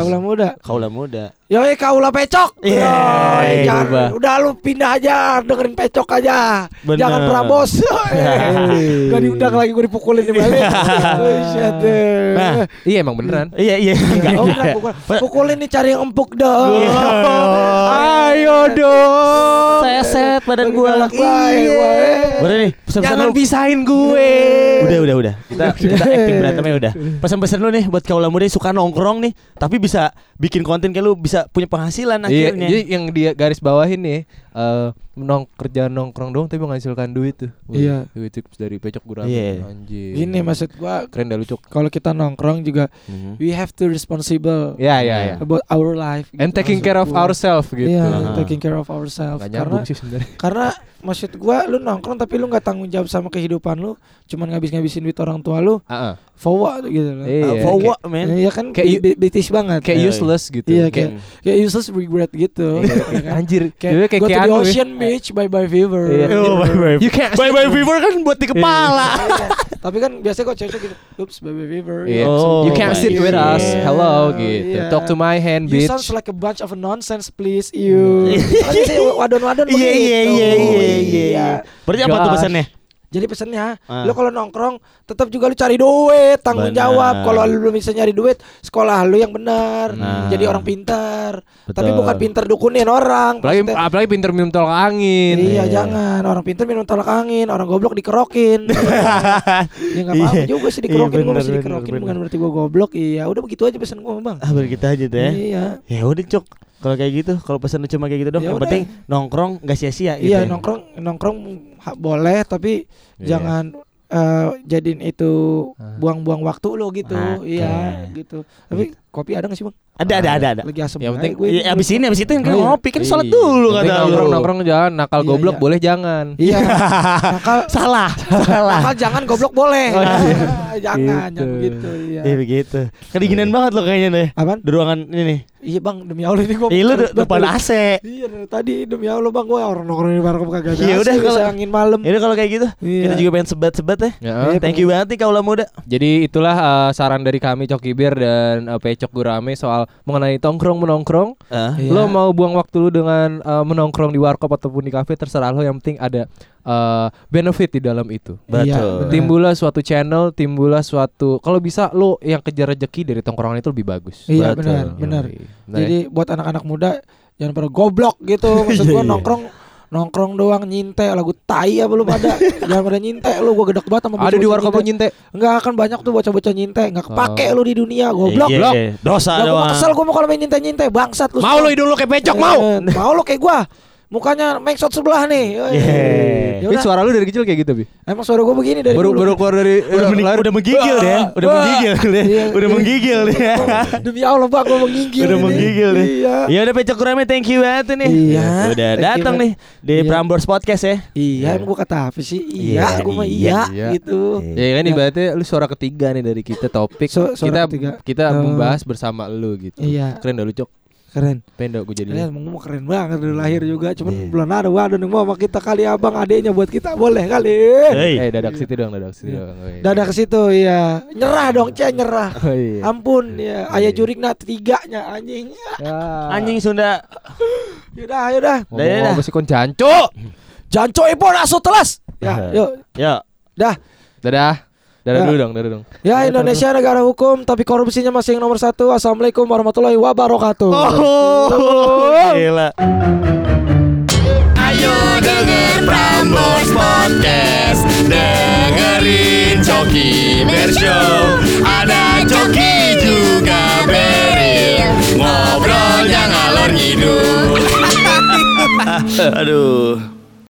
Kaula muda. Yoi kaula pecok. Yoi, jangan, udah lu pindah aja, dengerin pecok aja. Bener. Jangan Prambors. Gak diundang lagi gue dipukulin di balik. Nah, iya emang beneran. Iya. Pukulin nih cari yang empuk dong. Ayo dong. Seset badan gue lagi. Udah nih, pesan-pesan jangan pisahin gue. Udah. Kita acting berantemnya udah. Pesan-pesan lu nih buat kaula muda suka nongkrong nih, tapi bisa bikin konten kayak lu bisa punya penghasilan akhirnya. Jadi yang dia garis bawahin nih, kerjaan nongkrong doang tapi menghasilkan duit tuh. Duit tips dari Pecok Gurame anjir. Ini maksud gua keren dah lu, Cok. Kalau kita nongkrong juga we have to responsible about our life gitu. And taking care of ourselves gitu. Taking care of ourselves. Karena maksud gua lu nongkrong tapi lu enggak tanggung jawab sama kehidupan lu, cuman ngabisin duit orang tua lu. Forward gitu. Forward man. Iya kan kayak British banget. Kayak useless gitu. Iya kayak useless regret gitu. Anjir. Kayak go to the ocean beach bye-bye fever. Bye-bye fever kan buat di kepala. Tapi kan biasanya kok cewek gitu. Oops, bye-bye fever. You can't sit with us. Hello gitu. Talk to my hand bitch. You sounds like a bunch of nonsense please you. Wadon-wadon begitu. Iya. Berarti apa tuh pesannya? Jadi pesannya, lo kalau nongkrong tetap juga lo cari duit, tanggung jawab. Kalau lo belum bisa nyari duit, sekolah lo yang benar, jadi orang pintar. Tapi bukan pintar dukunin orang. Apalagi pintar minum tolak angin. Iya, jangan. Orang pintar minum tolak angin, orang goblok dikerokin. Ya nggak apa-apa juga sih dikerokin, gue masih dikerokin. Bukan berarti gue goblok. Iya, udah begitu aja pesan gue, Bang. Begitu aja deh. Iya. Ya udah, Cok. Kalau kayak gitu, kalau pesan lu cuma kayak gitu dong. Yang penting nongkrong enggak sia-sia gitu. Iya, nongkrong boleh tapi jangan jadiin itu buang-buang waktu lo gitu, iya gitu. Tapi kopi ada nggak sih bang? Ada. Lagi asem. Yang penting, ya, abis ini abis itu yang ngopi kan sholat dulu kata lo. Nongkrong jangan, nakal goblok boleh jangan. Iya. Nakal salah. Nakal jangan, goblok boleh. Jangan gitu. Iya begitu. Kedinginan banget lo kayaknya nih. Apaan? Di ruangan ini nih. Iya bang, demi Allah ini kopi. Iya depan AC. Iya tadi demi Allah bang, gua orang nongkrong di warkop kagak ada. Ya udah kalau angin malam. Ya udah kalau kayak gitu, kita juga pengen sebat-sebat. Ya, thank you banget nih kaula muda. Jadi itulah saran dari kami Cokiber dan Pecok Gurame soal mengenai tongkrong menongkrong. Lo mau buang waktu lu dengan menongkrong di warkop ataupun di kafe terserah lo, yang penting ada benefit di dalam itu. Betul. Timbullah suatu channel, timbullah suatu, kalau bisa lo yang kejar rezeki dari tongkrongan itu lebih bagus. Iya benar. Jadi buat anak-anak muda jangan pada goblok gitu. Maksud gua nongkrong doang nyinte lagu tai apa lu pada. Jangan pada nyinte lu, gua gedek banget sama bocah. Ada di warkop nyinte. Enggak akan banyak tuh bocah-bocah nyinte, enggak kepake lu di dunia, goblok. Dosa doang. Gua kesel gua mau kalau main nyinte-nyinte, bangsat lu. Mau lu hidung lu kayak Pecok mau. Mau lu kayak gua. Mukanya mengshot sebelah nih. Ini suara lu dari kecil kayak gitu, Bi. Emang suara gua begini dari baru keluar dari udah menggigil deh. Udah menggigil deh. Demi Allah, Bang, gua menggigil. Udah menggigil deh. Iya, udah Pecok Gurame, thank you banget nih. Iya. Udah datang nih di Prambors Podcast ya. Iya, gua kata Hafiz sih. Iya, gua mah iya gitu. Ya kan ibaratnya lu suara ketiga nih dari kita, topik kita membahas bersama lu gitu. Keren dah lu, Cok. Pendek gue jadi. Mau keren banget dari lahir juga. Cuman belum ada waduh nih mau sama kita kali abang adeknya buat kita boleh kali. Dadak situ dong. Dadak ke situ ya. Nyerah dong, nyerah. Ampun ya. Ayah jurikna tiganya anjing. Anjing Sunda. Yaudah. Dah. Masih kon jancuk. Jancuk ipon aso telas. Ya, yuk. Ya. Dadah. Dulu dong. Ya Indonesia negara hukum tapi korupsinya masih yang nomor 1. Assalamualaikum warahmatullahi wabarakatuh. Gila. Ayo denger Prambors Podcast, dengerin Cokiber Show. Ada Coki juga Beril, ngobrolnya ngalor ngidul. Aduh.